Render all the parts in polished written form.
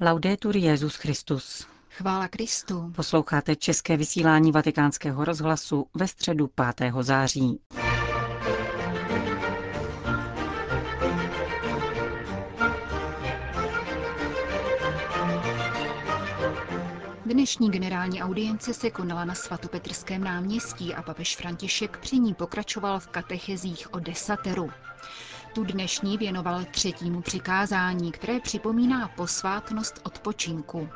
Laudetur Jesus Christus. Chvála Kristu. Posloucháte české vysílání Vatikánského rozhlasu ve středu 5. září. Dnešní generální audience se konala na svatopetrském náměstí a papež František při ní pokračoval v katechezích o desateru. Tu dnešní věnoval třetímu přikázání, které připomíná posvátnost odpočinku.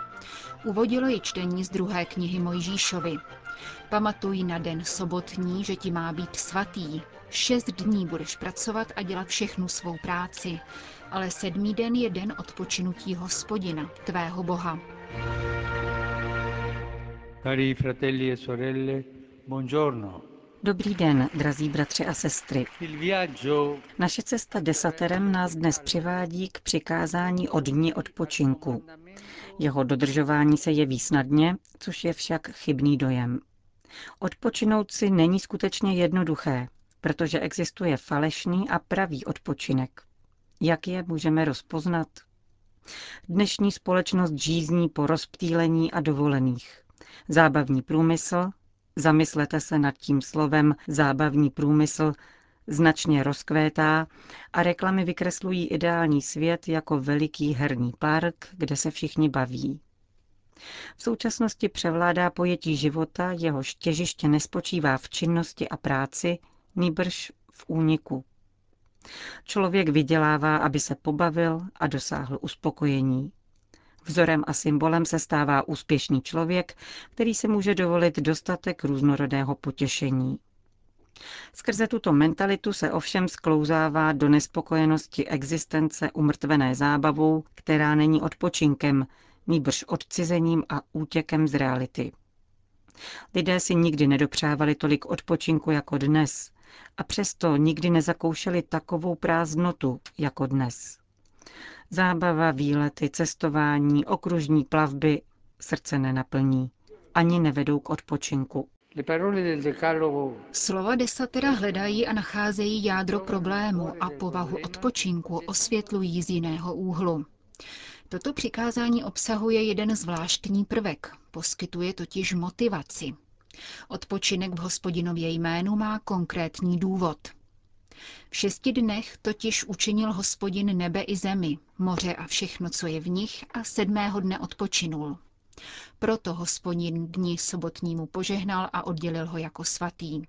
Uvodilo ji čtení z druhé knihy Mojžíšovi. Pamatuj na den sobotní, že ti má být svatý. 6 dní budeš pracovat a dělat všechnu svou práci, ale 7. den je den odpočinutí Hospodina, tvého Boha. Cari fratelli e sorelle, buongiorno. Dobrý den, drazí bratři a sestry. Naše cesta desaterem nás dnes přivádí k přikázání o dni odpočinku. Jeho dodržování se jeví snadně, což je však chybný dojem. Odpočinout si není skutečně jednoduché, protože existuje falešný a pravý odpočinek. Jak je můžeme rozpoznat? Dnešní společnost žízní po rozptýlení a dovolených. Zábavní průmysl, zamyslete se nad tím slovem zábavní průmysl, značně rozkvétá a reklamy vykreslují ideální svět jako veliký herní park, kde se všichni baví. V současnosti převládá pojetí života, jehož těžiště nespočívá v činnosti a práci, nýbrž v úniku. Člověk vydělává, aby se pobavil a dosáhl uspokojení. Vzorem a symbolem se stává úspěšný člověk, který se může dovolit dostatek různorodého potěšení. Skrze tuto mentalitu se ovšem sklouzává do nespokojenosti existence umrtvené zábavou, která není odpočinkem, nýbrž odcizením a útěkem z reality. Lidé si nikdy nedopřávali tolik odpočinku jako dnes a přesto nikdy nezakoušeli takovou prázdnotu jako dnes. Zábava, výlety, cestování, okružní plavby srdce nenaplní, ani nevedou k odpočinku. Slova desatera hledají a nacházejí jádro problému a povahu odpočinku osvětlují z jiného úhlu. Toto přikázání obsahuje jeden zvláštní prvek, poskytuje totiž motivaci. Odpočinek v Hospodinově jménu má konkrétní důvod. V 6 dnech totiž učinil Hospodin nebe i zemi, moře a všechno, co je v nich, a 7. dne odpočinul. Proto Hospodin dni sobotnímu požehnal a oddělil ho jako svatý.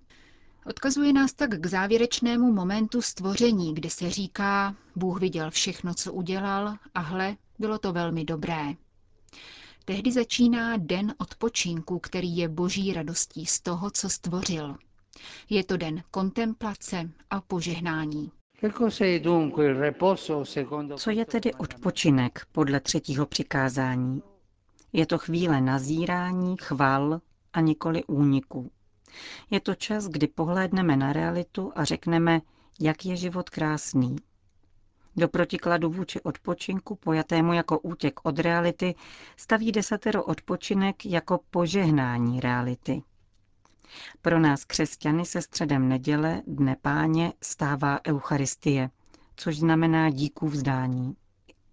Odkazuje nás tak k závěrečnému momentu stvoření, kde se říká, Bůh viděl všechno, co udělal, a hle, bylo to velmi dobré. Tehdy začíná den odpočinku, který je boží radostí z toho, co stvořil. Je to den kontemplace a požehnání. Co je tedy odpočinek podle 3. přikázání? Je to chvíle nazírání, chval a nikoli úniku. Je to čas, kdy pohlédneme na realitu a řekneme, jak je život krásný. Do protikladu vůči odpočinku, pojatému jako útěk od reality, staví desatero odpočinek jako požehnání reality. Pro nás křesťany se středem neděle, dne páně, stává Eucharistie, což znamená díků vzdání.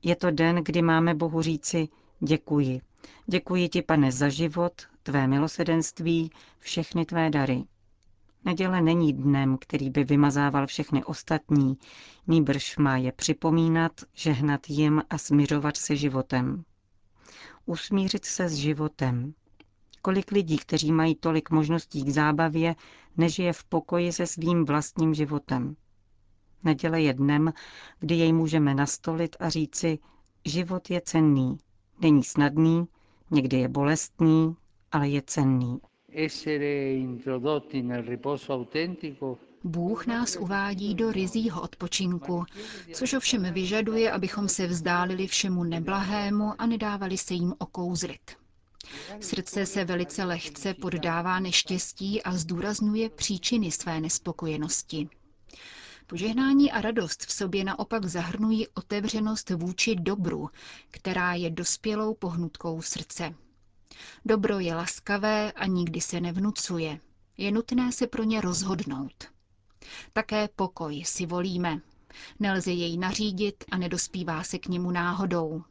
Je to den, kdy máme Bohu říci děkuji. Děkuji ti, Pane, za život, tvé milosedenství, všechny tvé dary. Neděle není dnem, který by vymazával všechny ostatní, nýbrž má je připomínat, žehnat jim a smířovat se životem. Usmířit se s životem. Kolik lidí, kteří mají tolik možností k zábavě, nežije v pokoji se svým vlastním životem. Neděle je dnem, kdy jej můžeme nastolit a říci, život je cenný, není snadný, někdy je bolestný, ale je cenný. Bůh nás uvádí do ryzího odpočinku, což ovšem vyžaduje, abychom se vzdálili všemu neblahému a nedávali se jim okouzlit. Srdce se velice lehce poddává neštěstí a zdůrazňuje příčiny své nespokojenosti. Požehnání a radost v sobě naopak zahrnují otevřenost vůči dobru, která je dospělou pohnutkou srdce. Dobro je laskavé a nikdy se nevnucuje. Je nutné se pro ně rozhodnout. Také pokoj si volíme. Nelze jej nařídit a nedospívá se k němu náhodou.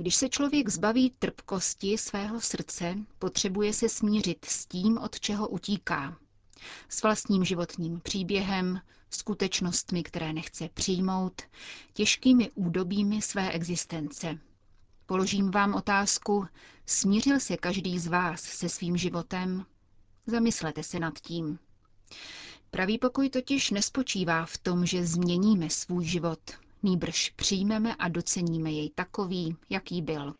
Když se člověk zbaví trpkosti svého srdce, potřebuje se smířit s tím, od čeho utíká. S vlastním životním příběhem, skutečnostmi, které nechce přijmout, těžkými údobími své existence. Položím vám otázku, smířil se každý z vás se svým životem? Zamyslete se nad tím. Pravý pokoj totiž nespočívá v tom, že změníme svůj život. Nýbrž přijmeme a doceníme jej takový, jaký byl.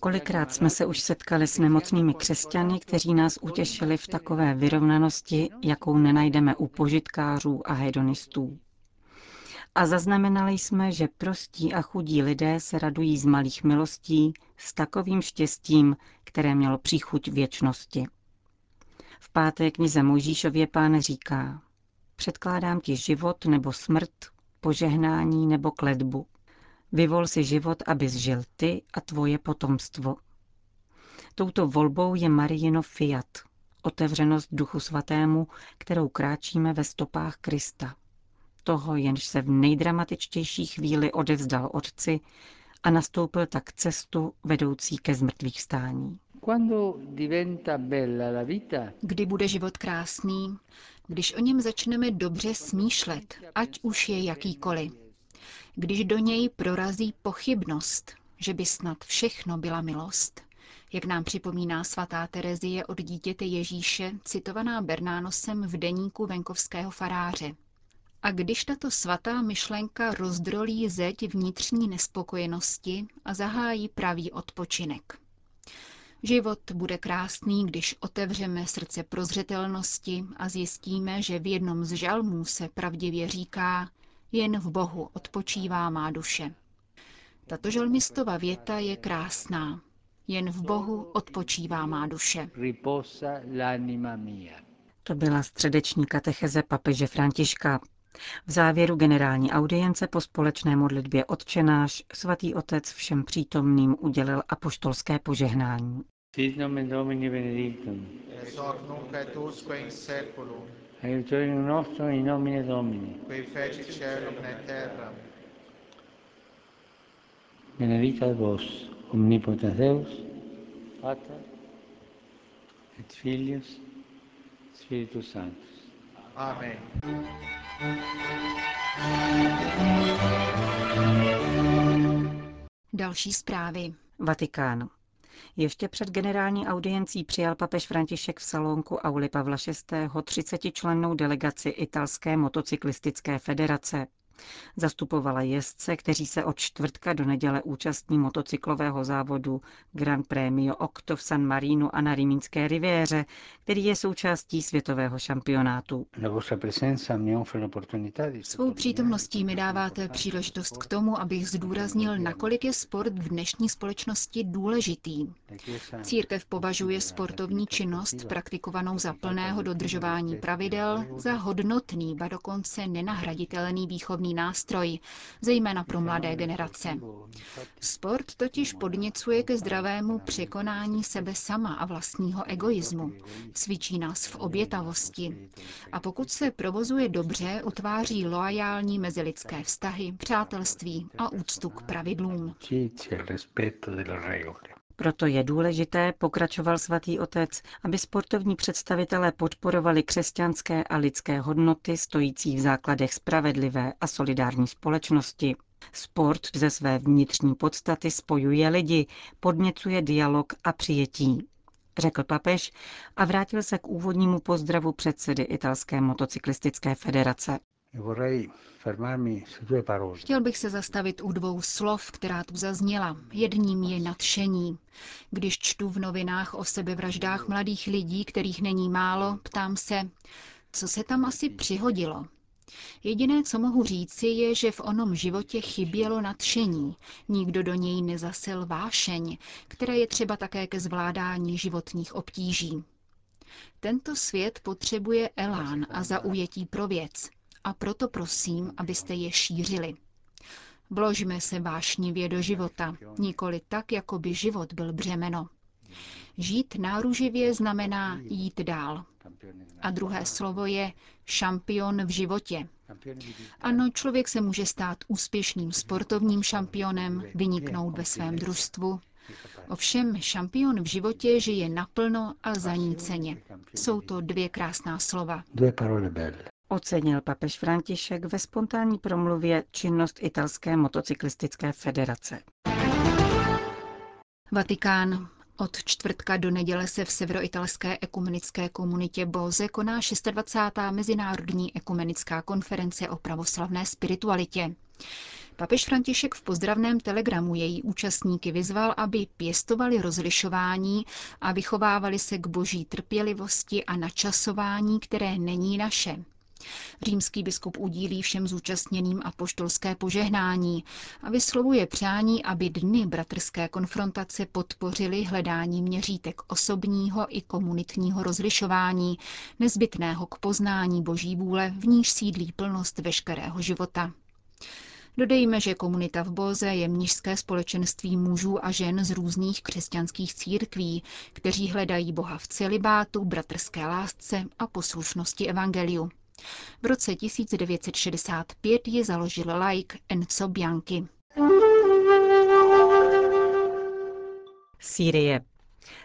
Kolikrát jsme se už setkali s nemocnými křesťany, kteří nás utěšili v takové vyrovnanosti, jakou nenajdeme u požitkářů a hedonistů. A zaznamenali jsme, že prostí a chudí lidé se radují z malých milostí s takovým štěstím, které mělo příchuť věčnosti. V páté knize Mojžíšově Pán říká: předkládám ti život nebo smrt, požehnání nebo kletbu. Vyvol si život, abys žil ty a tvoje potomstvo. Touto volbou je Mariino fiat, otevřenost Duchu Svatému, kterou kráčíme ve stopách Krista. Toho, jenž se v nejdramatičtější chvíli odevzdal Otci a nastoupil tak cestu vedoucí ke zmrtvýchvstání. Kdy bude život krásný, když o něm začneme dobře smýšlet, ať už je jakýkoliv. Když do něj prorazí pochybnost, že by snad všechno byla milost, jak nám připomíná svatá Terezie od dítěte Ježíše, citovaná Bernánosem v deníku Venkovského faráře. A když tato svatá myšlenka rozdrolí zeď vnitřní nespokojenosti a zahájí pravý odpočinek. Život bude krásný, když otevřeme srdce prozřetelnosti a zjistíme, že v jednom z žalmů se pravdivě říká: jen v Bohu odpočívá má duše. Tato žalmistova věta je krásná. Jen v Bohu odpočívá má duše. To byla středeční katecheze papeže Františka. V závěru generální audience po společné modlitbě Otčenáš svatý otec všem přítomným udělil apoštolské požehnání. Sit nomen Domini benedictum. Et hoc nunc et usque in seculum. Aiutorium nostrum in nomine Domini. Qui fecit caelum et terram. Benedicat vos omnipotens Deus, Pater et Filius Spiritus Sanctus. Amen. Další zprávy. Vatikán. Ještě před generální audiencí přijal papež František v salonku auly Pavla VI. 30člennou delegaci Italské motocyklistické federace. Zastupovala jezdce, kteří se od čtvrtka do neděle účastní motocyklového závodu Gran Premio Octo v San Marino a na Rimské riviéře, který je součástí světového šampionátu. Svou přítomností mi dáváte příležitost k tomu, abych zdůraznil, nakolik je sport v dnešní společnosti důležitý. Církev považuje sportovní činnost praktikovanou za plného dodržování pravidel za hodnotný, ba dokonce nenahraditelný výchovný nástroj, zejména pro mladé generace. Sport totiž podněcuje ke zdravému překonání sebe sama a vlastního egoismu. Cvičí nás v obětavosti. A pokud se provozuje dobře, utváří loajální mezilidské vztahy, přátelství a úctu k pravidlům. Proto je důležité, pokračoval svatý otec, aby sportovní představitelé podporovali křesťanské a lidské hodnoty stojící v základech spravedlivé a solidární společnosti. Sport ze své vnitřní podstaty spojuje lidi, podněcuje dialog a přijetí, řekl papež a vrátil se k úvodnímu pozdravu předsedy Italské motocyklistické federace. Chtěl bych se zastavit u dvou slov, která tu zazněla. Jedním je nadšení. Když čtu v novinách o sebevraždách mladých lidí, kterých není málo, ptám se, co se tam asi přihodilo. Jediné, co mohu říci, je, že v onom životě chybělo nadšení. Nikdo do něj nezasel vášeň, které je třeba také ke zvládání životních obtíží. Tento svět potřebuje elán a zaujetí pro věc. A proto prosím, abyste je šířili. Vložme se vášnivě do života, nikoli tak, jako by život byl břemeno. Žít náruživě znamená jít dál. A druhé slovo je šampion v životě. Ano, člověk se může stát úspěšným sportovním šampionem, vyniknout ve svém družstvu. Ovšem, šampion v životě žije naplno a zaníceně. Jsou to dvě krásná slova. Ocenil papež František ve spontánní promluvě činnost italské motocyklistické federace. Vatikán. Od čtvrtka do neděle se v severoitalské ekumenické komunitě Bolze koná 26. mezinárodní ekumenická konference o pravoslavné spiritualitě. Papež František v pozdravném telegramu její účastníky vyzval, aby pěstovali rozlišování a vychovávali se k boží trpělivosti a načasování, které není naše. Římský biskup udílí všem zúčastněným apoštolské požehnání a vyslovuje přání, aby dny bratrské konfrontace podpořily hledání měřítek osobního i komunitního rozlišování, nezbytného k poznání boží vůle, v níž sídlí plnost veškerého života. Dodejme, že komunita v Bolze je mnižské společenství mužů a žen z různých křesťanských církví, kteří hledají Boha v celibátu, bratrské lásce a poslušnosti evangeliu. V roce 1965 ji založil laik Enzo Bianchi. Sýrie.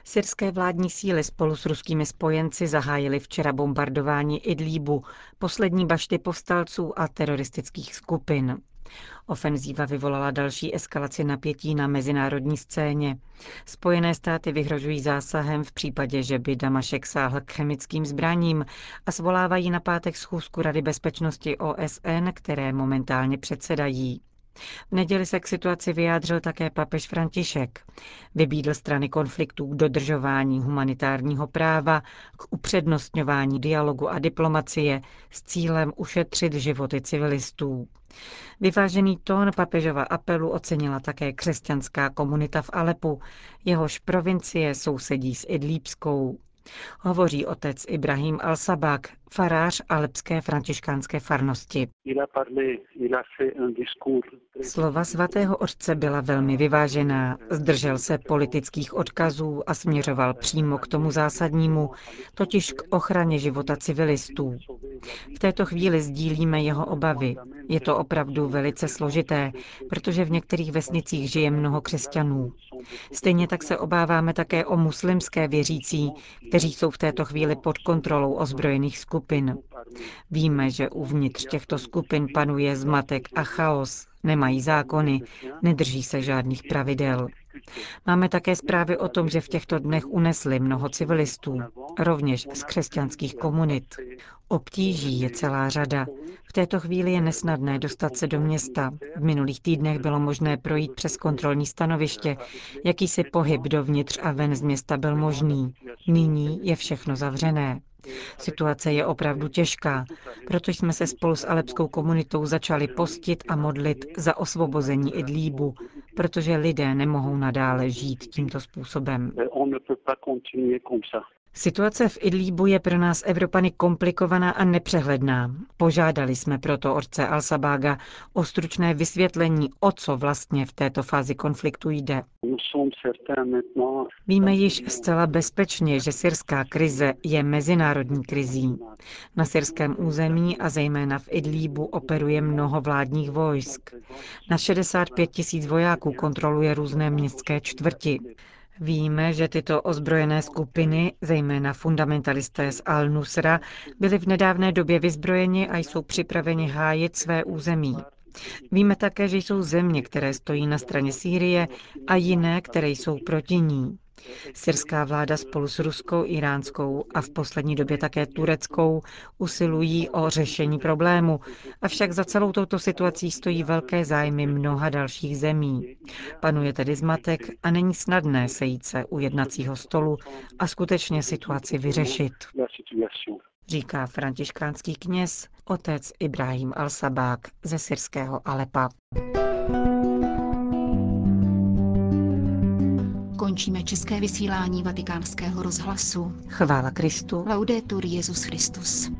Syrské vládní síly spolu s ruskými spojenci zahájily včera bombardování Idlíbu, poslední bašty povstalců a teroristických skupin. Ofenzíva vyvolala další eskalaci napětí na mezinárodní scéně. Spojené státy vyhrožují zásahem v případě, že by Damašek sáhl k chemickým zbraním, a svolávají na pátek schůzku Rady bezpečnosti OSN, které momentálně předsedají. V neděli se k situaci vyjádřil také papež František. Vybídl strany konfliktů k dodržování humanitárního práva, k upřednostňování dialogu a diplomacie s cílem ušetřit životy civilistů. Vyvážený tón papežova apelu ocenila také křesťanská komunita v Alepu, jehož provincie sousedí s Idlíbskou. Hovoří otec Ibrahim Alsabagh, farář alepské františkánské farnosti. Slova svatého otce byla velmi vyvážená, zdržel se politických odkazů a směřoval přímo k tomu zásadnímu, totiž k ochraně života civilistů. V této chvíli sdílíme jeho obavy. Je to opravdu velice složité, protože v některých vesnicích žije mnoho křesťanů. Stejně tak se obáváme také o muslimské věřící, kteří jsou v této chvíli pod kontrolou ozbrojených skupin. Víme, že uvnitř těchto skupin panuje zmatek a chaos, nemají zákony, nedrží se žádných pravidel. Máme také zprávy o tom, že v těchto dnech unesli mnoho civilistů, rovněž z křesťanských komunit. Obtíží je celá řada. V této chvíli je nesnadné dostat se do města. V minulých týdnech bylo možné projít přes kontrolní stanoviště. Jakýsi pohyb dovnitř a ven z města byl možný. Nyní je všechno zavřené. Situace je opravdu těžká, proto jsme se spolu s alepskou komunitou začali postit a modlit za osvobození Idlíbu, protože lidé nemohou nadále žít tímto způsobem. Situace v Idlíbu je pro nás Evropany komplikovaná a nepřehledná. Požádali jsme proto otce Alsabagha o stručné vysvětlení, o co vlastně v této fázi konfliktu jde. Víme již zcela bezpečně, že syrská krize je mezinárodní krizí. Na syrském území a zejména v Idlíbu operuje mnoho vládních vojsk. Na 65 000 vojáků kontroluje různé městské čtvrti. Víme, že tyto ozbrojené skupiny, zejména fundamentalisté z al-Nusra, byly v nedávné době vyzbrojeni a jsou připraveni hájit své území. Víme také, že jsou země, které stojí na straně Sýrie, a jiné, které jsou proti ní. Syrská vláda spolu s ruskou, iránskou a v poslední době také tureckou usilují o řešení problému, avšak za celou touto situací stojí velké zájmy mnoha dalších zemí. Panuje tedy zmatek a není snadné sejít se u jednacího stolu a skutečně situaci vyřešit, říká františkánský kněz otec Ibrahim Alsabagh ze syrského Alepa. Končíme české vysílání Vatikánského rozhlasu. Chvála Kristu. Laudetur Jesus Christus.